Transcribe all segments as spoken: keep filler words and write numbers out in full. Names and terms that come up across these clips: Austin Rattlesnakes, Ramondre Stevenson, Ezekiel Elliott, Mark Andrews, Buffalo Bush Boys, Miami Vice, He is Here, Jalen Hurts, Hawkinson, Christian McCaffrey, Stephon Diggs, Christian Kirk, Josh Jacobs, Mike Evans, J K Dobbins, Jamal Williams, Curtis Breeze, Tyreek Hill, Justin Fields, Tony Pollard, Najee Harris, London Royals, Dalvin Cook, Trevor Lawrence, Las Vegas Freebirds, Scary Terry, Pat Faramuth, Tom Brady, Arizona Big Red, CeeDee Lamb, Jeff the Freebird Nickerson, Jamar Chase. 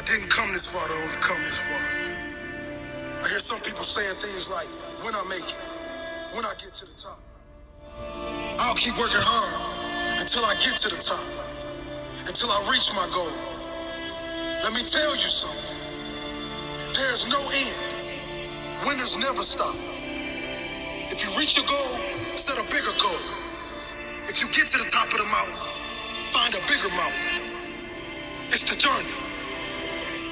I didn't come this far to only come this far. I hear some people saying things like, when I make it, when I get to the top. I'll keep working hard until I get to the top, until I reach my goal. Let me tell you something. There's no end. Winners never stop. If you reach your goal, set a bigger goal. If you get to the top of the mountain, find a bigger mountain. It's the journey,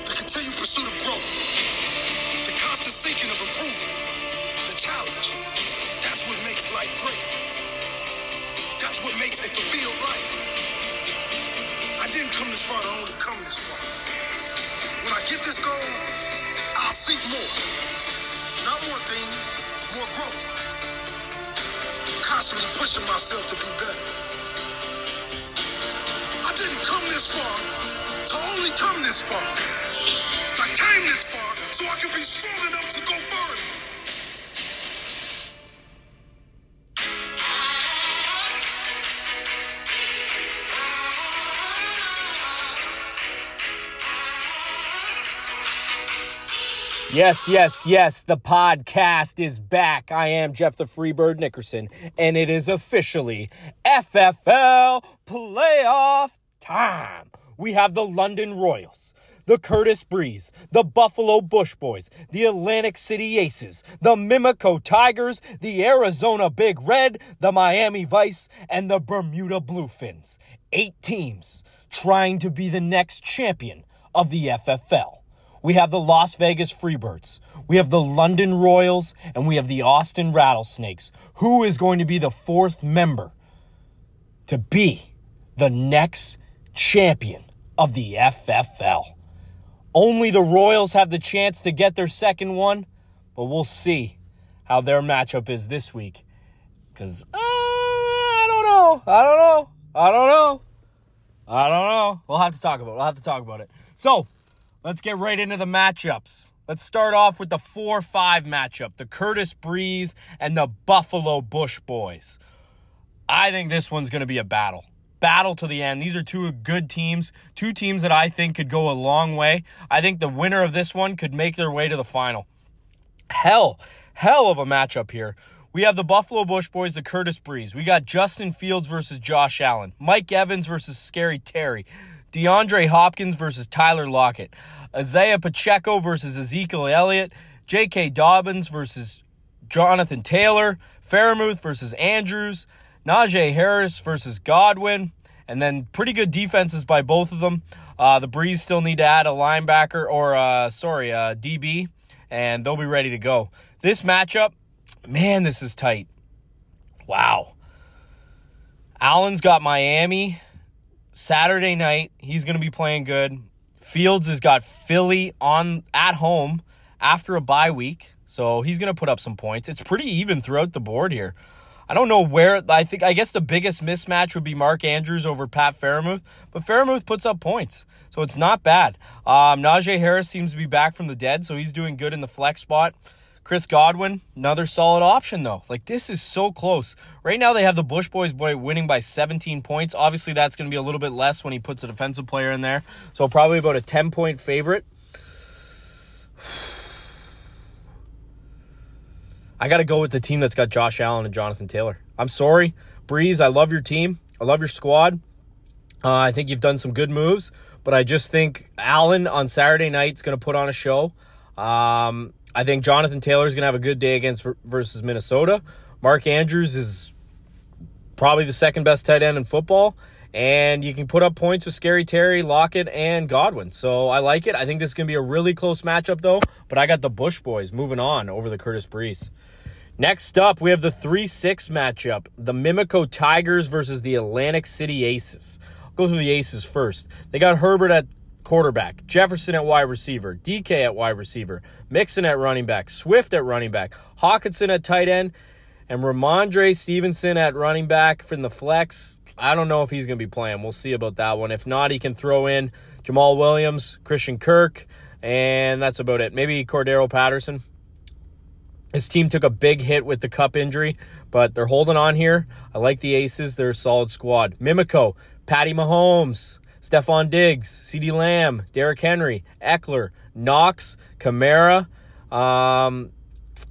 the continued pursuit of growth, the constant seeking of improvement, the challenge. That's what makes life great. That's what makes a fulfilled life. I didn't come this far to only come this far. When I get this goal, I'll seek more. Not more things, more growth. Constantly pushing myself to be better. I didn't come this far to only come this far. I came this far so I could be strong enough to go further. Yes, yes, yes, the podcast is back. I am Jeff the Freebird Nickerson, and it is officially F F L playoff time. We have the London Royals, the Curtis Breeze, the Buffalo Bush Boys, the Atlantic City Aces, the Mimico Tigers, the Arizona Big Red, the Miami Vice, and the Bermuda Bluefins. Eight teams trying to be the next champion of the F F L. We have the Las Vegas Freebirds, we have the London Royals, and we have the Austin Rattlesnakes. Who is going to be the fourth member to be the next champion of the F F L? Only the Royals have the chance to get their second one, but we'll see how their matchup is this week. Because uh, I don't know. I don't know. I don't know. I don't know. We'll have to talk about it. We'll have to talk about it. So let's get right into the matchups. Let's start off with the four five matchup, the Curtis Breeze and the Buffalo Bush Boys. I think this one's going to be a battle. Battle to the end. These are two good teams, two teams that I think could go a long way. I think the winner of this one could make their way to the final. Hell, hell of a matchup here. We have the Buffalo Bush Boys, the Curtis Breeze. We got Justin Fields versus Josh Allen. Mike Evans versus Scary Terry. DeAndre Hopkins versus Tyler Lockett. Isaiah Pacheco versus Ezekiel Elliott. J K. Dobbins versus Jonathan Taylor. Faramuth versus Andrews. Najee Harris versus Godwin, and then pretty good defenses by both of them. Uh, the Breeze still need to add a linebacker or, uh, sorry, uh, D B, and they'll be ready to go. This matchup, man, this is tight. Wow. Allen's got Miami Saturday night. He's going to be playing good. Fields has got Philly on at home after a bye week, so he's going to put up some points. It's pretty even throughout the board here. I don't know where, I think, I guess the biggest mismatch would be Mark Andrews over Pat Faramuth, but Faramuth puts up points, so it's not bad. Um, Najee Harris seems to be back from the dead, so he's doing good in the flex spot. Chris Godwin, another solid option, though. Like, this is so close. Right now, they have the Bush Boys boy winning by seventeen points. Obviously, that's going to be a little bit less when he puts a defensive player in there, so probably about a ten-point favorite. I got to go with the team that's got Josh Allen and Jonathan Taylor. I'm sorry, Breeze, I love your team. I love your squad. Uh, I think you've done some good moves, but I just think Allen on Saturday night is going to put on a show. Um, I think Jonathan Taylor is going to have a good day against versus Minnesota. Mark Andrews is probably the second best tight end in football, and you can put up points with Scary Terry, Lockett, and Godwin. So I like it. I think this is going to be a really close matchup, though, but I got the Bush Boys moving on over the Curtis Breeze. Next up, we have the three six matchup, the Mimico Tigers versus the Atlantic City Aces. I'll go through the Aces first. They got Herbert at quarterback, Jefferson at wide receiver, D K at wide receiver, Mixon at running back, Swift at running back, Hawkinson at tight end, and Ramondre Stevenson at running back from the flex. I don't know if he's going to be playing. We'll see about that one. If not, he can throw in Jamal Williams, Christian Kirk, and that's about it. Maybe Cordero Patterson. His team took a big hit with the cup injury, but they're holding on here. I like the Aces. They're a solid squad. Mimico, Patty Mahomes, Stephon Diggs, CeeDee Lamb, Derrick Henry, Eckler, Knox, Kamara. Um,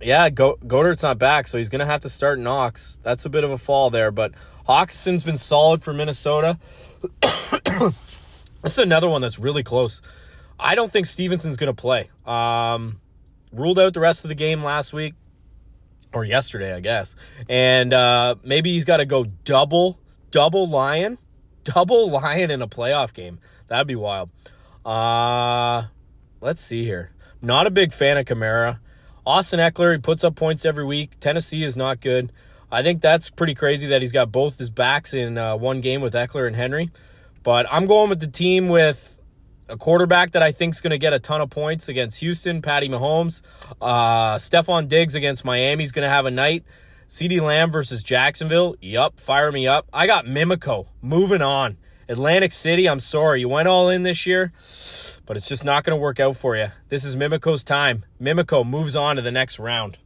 yeah, Go- Goedert's not back, so he's going to have to start Knox. That's a bit of a fall there, but Hawkinson's been solid for Minnesota. This is another one that's really close. I don't think Stevenson's going to play. Um, ruled out the rest of the game last week, or yesterday, I guess. And uh, maybe he's got to go double, double Lion, double Lion in a playoff game. That'd be wild. Uh, let's see here. Not a big fan of Kamara. Austin Eckler, he puts up points every week. Tennessee is not good. I think that's pretty crazy that he's got both his backs in uh, one game with Eckler and Henry. But I'm going with the team with a quarterback that I think is going to get a ton of points against Houston, Patty Mahomes. Uh, Stephon Diggs against Miami is going to have a night. CeeDee Lamb versus Jacksonville. Yup, fire me up. I got Mimico. Moving on. Atlantic City, I'm sorry. You went all in this year, but it's just not going to work out for you. This is Mimico's time. Mimico moves on to the next round.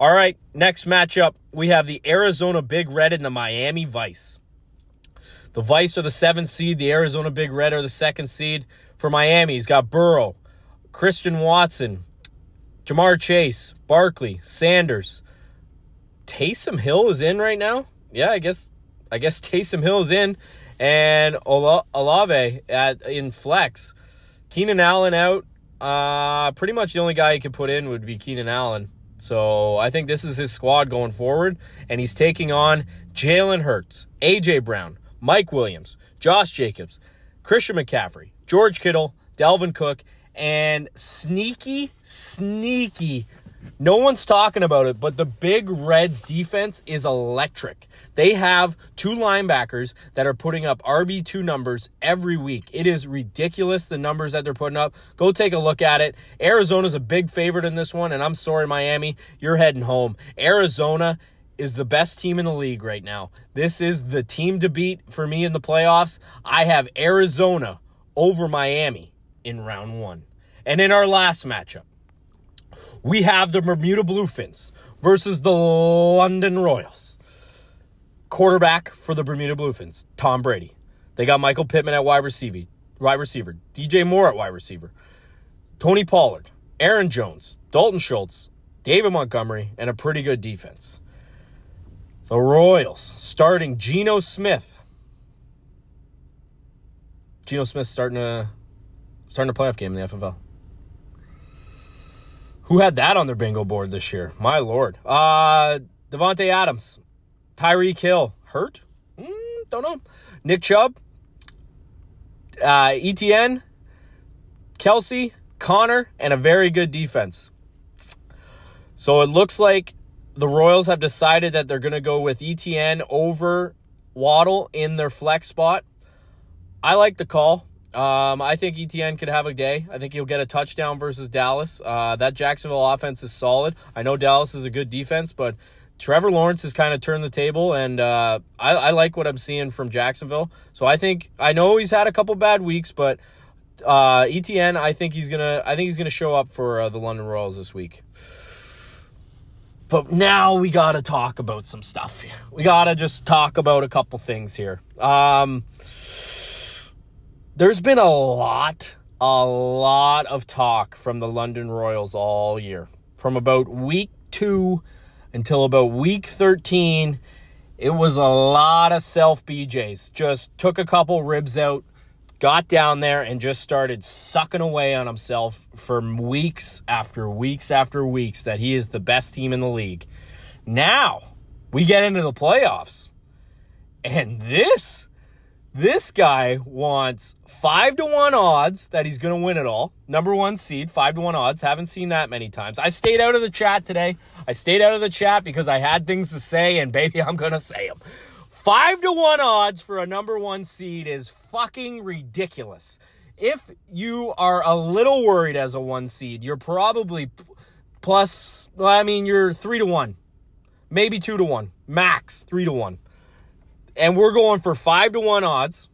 All right, next matchup, we have the Arizona Big Red and the Miami Vice. The Vice are the seventh seed. The Arizona Big Red are the second seed. For Miami, he's got Burrow, Christian Watson, Jamar Chase, Barkley, Sanders. Taysom Hill is in right now. Yeah, I guess I guess Taysom Hill is in. And Olave at in flex. Keenan Allen out. Uh, pretty much the only guy he could put in would be Keenan Allen. So I think this is his squad going forward. And he's taking on Jalen Hurts, A J. Brown, Mike Williams, Josh Jacobs, Christian McCaffrey, George Kittle, Dalvin Cook, and sneaky, sneaky, no one's talking about it, but the Big Reds defense is electric. They have two linebackers that are putting up R B two numbers every week. It is ridiculous, the numbers that they're putting up. Go take a look at it. Arizona's a big favorite in this one, and I'm sorry, Miami, you're heading home. Arizona is the best team in the league right now. This is the team to beat for me in the playoffs. I have Arizona over Miami in round one. And in our last matchup, we have the Bermuda Bluefins versus the London Royals. Quarterback for the Bermuda Bluefins, Tom Brady. They got Michael Pittman at wide receiver, wide receiver, D J Moore at wide receiver, Tony Pollard, Aaron Jones, Dalton Schultz, David Montgomery, and a pretty good defense. The Royals starting Geno Smith. Geno Smith starting a starting a playoff game in the F F L. Who had that on their bingo board this year? My lord. Uh, Devontae Adams, Tyreek Hill hurt? Mm, don't know. Nick Chubb, uh, Etienne, Kelsey, Connor, and a very good defense. So it looks like the Royals have decided that they're going to go with Etienne over Waddle in their flex spot. I like the call. Um, I think Etienne could have a day. I think he'll get a touchdown versus Dallas. Uh, that Jacksonville offense is solid. I know Dallas is a good defense, but Trevor Lawrence has kind of turned the table, and uh, I, I like what I'm seeing from Jacksonville. So I think I know he's had a couple bad weeks, but uh, Etienne, I think he's gonna. I think he's gonna show up for uh, the London Royals this week. But now we got to talk about some stuff. We got to just talk about a couple things here. Um, there's been a lot, a lot of talk from the London Royals all year. From about week two until about week thirteen, it was a lot of self-B Js. Just took a couple ribs out, got down there, and just started sucking away on himself for weeks after weeks after weeks that he is the best team in the league. Now, we get into the playoffs. And this, this guy wants five to one odds that he's going to win it all. Number one seed, five to one odds. Haven't seen that many times. I stayed out of the chat today. I stayed out of the chat because I had things to say, and baby, I'm going to say them. five to one odds for a number one seed is fucking ridiculous. If you are a little worried as a one seed, you're probably plus, well, I mean, you're three to one, maybe two to one, max three to one. And we're going for five to one odds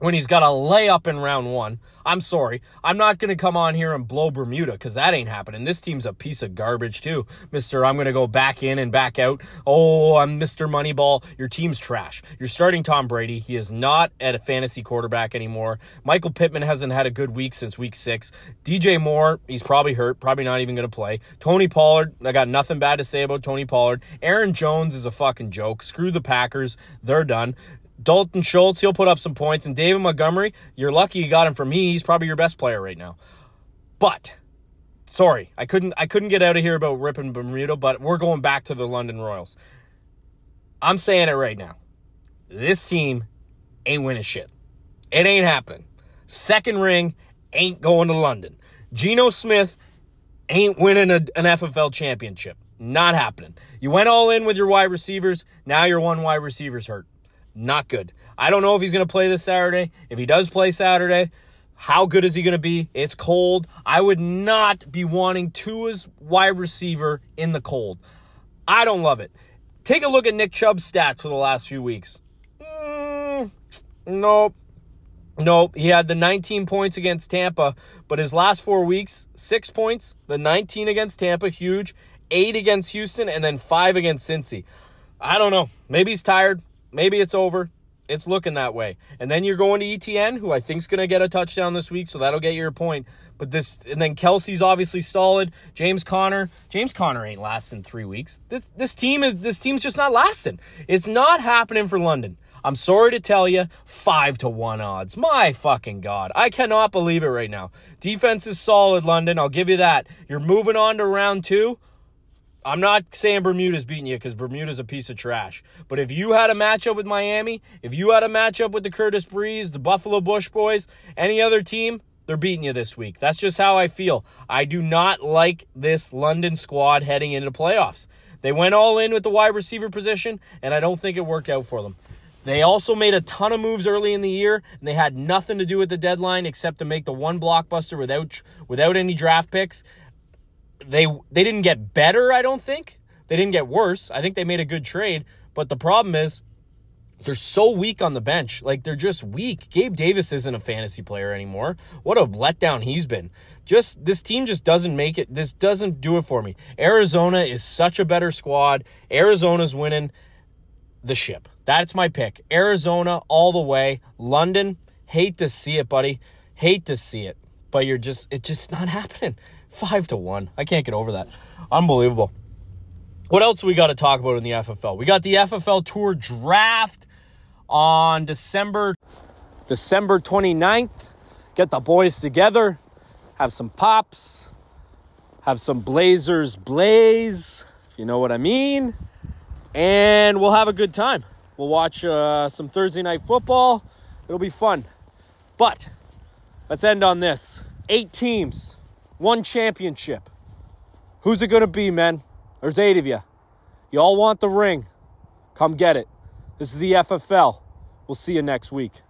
when he's got a layup in round one. I'm sorry. I'm not going to come on here and blow Bermuda because that ain't happening. This team's a piece of garbage too, Mister I'm going to go back in and back out. Oh, I'm Mister Moneyball. Your team's trash. You're starting Tom Brady. He is not at a fantasy quarterback anymore. Michael Pittman hasn't had a good week since week six. D J Moore, he's probably hurt. Probably not even going to play. Tony Pollard, I got nothing bad to say about Tony Pollard. Aaron Jones is a fucking joke. Screw the Packers. They're done. Dalton Schultz, he'll put up some points. And David Montgomery, you're lucky you got him from me. He's probably your best player right now. But, sorry, I couldn't, I couldn't get out of here about ripping Bermuda, but we're going back to the London Royals. I'm saying it right now. This team ain't winning shit. It ain't happening. Second ring ain't going to London. Geno Smith ain't winning a, an F F L championship. Not happening. You went all in with your wide receivers. Now your one wide receiver's hurt. Not good. I don't know if he's going to play this Saturday. If he does play Saturday, how good is he going to be? It's cold. I would not be wanting Tua's wide receiver in the cold. I don't love it. Take a look at Nick Chubb's stats for the last few weeks. Mm, nope. Nope. He had the nineteen points against Tampa, but his last four weeks, six points, the nineteen against Tampa, huge, eight against Houston, and then five against Cincy. I don't know. Maybe he's tired. Maybe it's over. It's looking that way. And then you're going to E T N, who I think is going to get a touchdown this week, so that'll get you a point. But this, and then Kelsey's obviously solid. James Conner, James Conner ain't lasting three weeks. This this team is this team's just not lasting. It's not happening for London. I'm sorry to tell you, five to one odds. My fucking God. I cannot believe it right now. Defense is solid, London. I'll give you that. You're moving on to round two. I'm not saying Bermuda's beating you because Bermuda's a piece of trash. But if you had a matchup with Miami, if you had a matchup with the Curtis Breeze, the Buffalo Bush Boys, any other team, they're beating you this week. That's just how I feel. I do not like this London squad heading into the playoffs. They went all in with the wide receiver position, and I don't think it worked out for them. They also made a ton of moves early in the year, and they had nothing to do with the deadline except to make the one blockbuster without without any draft picks. They they didn't get better, I don't think. They didn't get worse. I think they made a good trade. But the problem is they're so weak on the bench. Like, they're just weak. Gabe Davis isn't a fantasy player anymore. What a letdown he's been. Just this team just doesn't make it. This doesn't do it for me. Arizona is such a better squad. Arizona's winning the ship. That's my pick. Arizona all the way. London, hate to see it, buddy. Hate to see it. But you're just, it's just not happening. Five to one. I can't get over that. Unbelievable. What else we got to talk about in the F F L? We got the F F L Tour draft on December, December 29th. Get the boys together. Have some pops. Have some Blazers blaze, if you know what I mean. And we'll have a good time. We'll watch uh, some Thursday night football. It'll be fun. But let's end on this. Eight teams. One championship. Who's it going to be, man? There's eight of you. You all want the ring. Come get it. This is the F F L. We'll see you next week.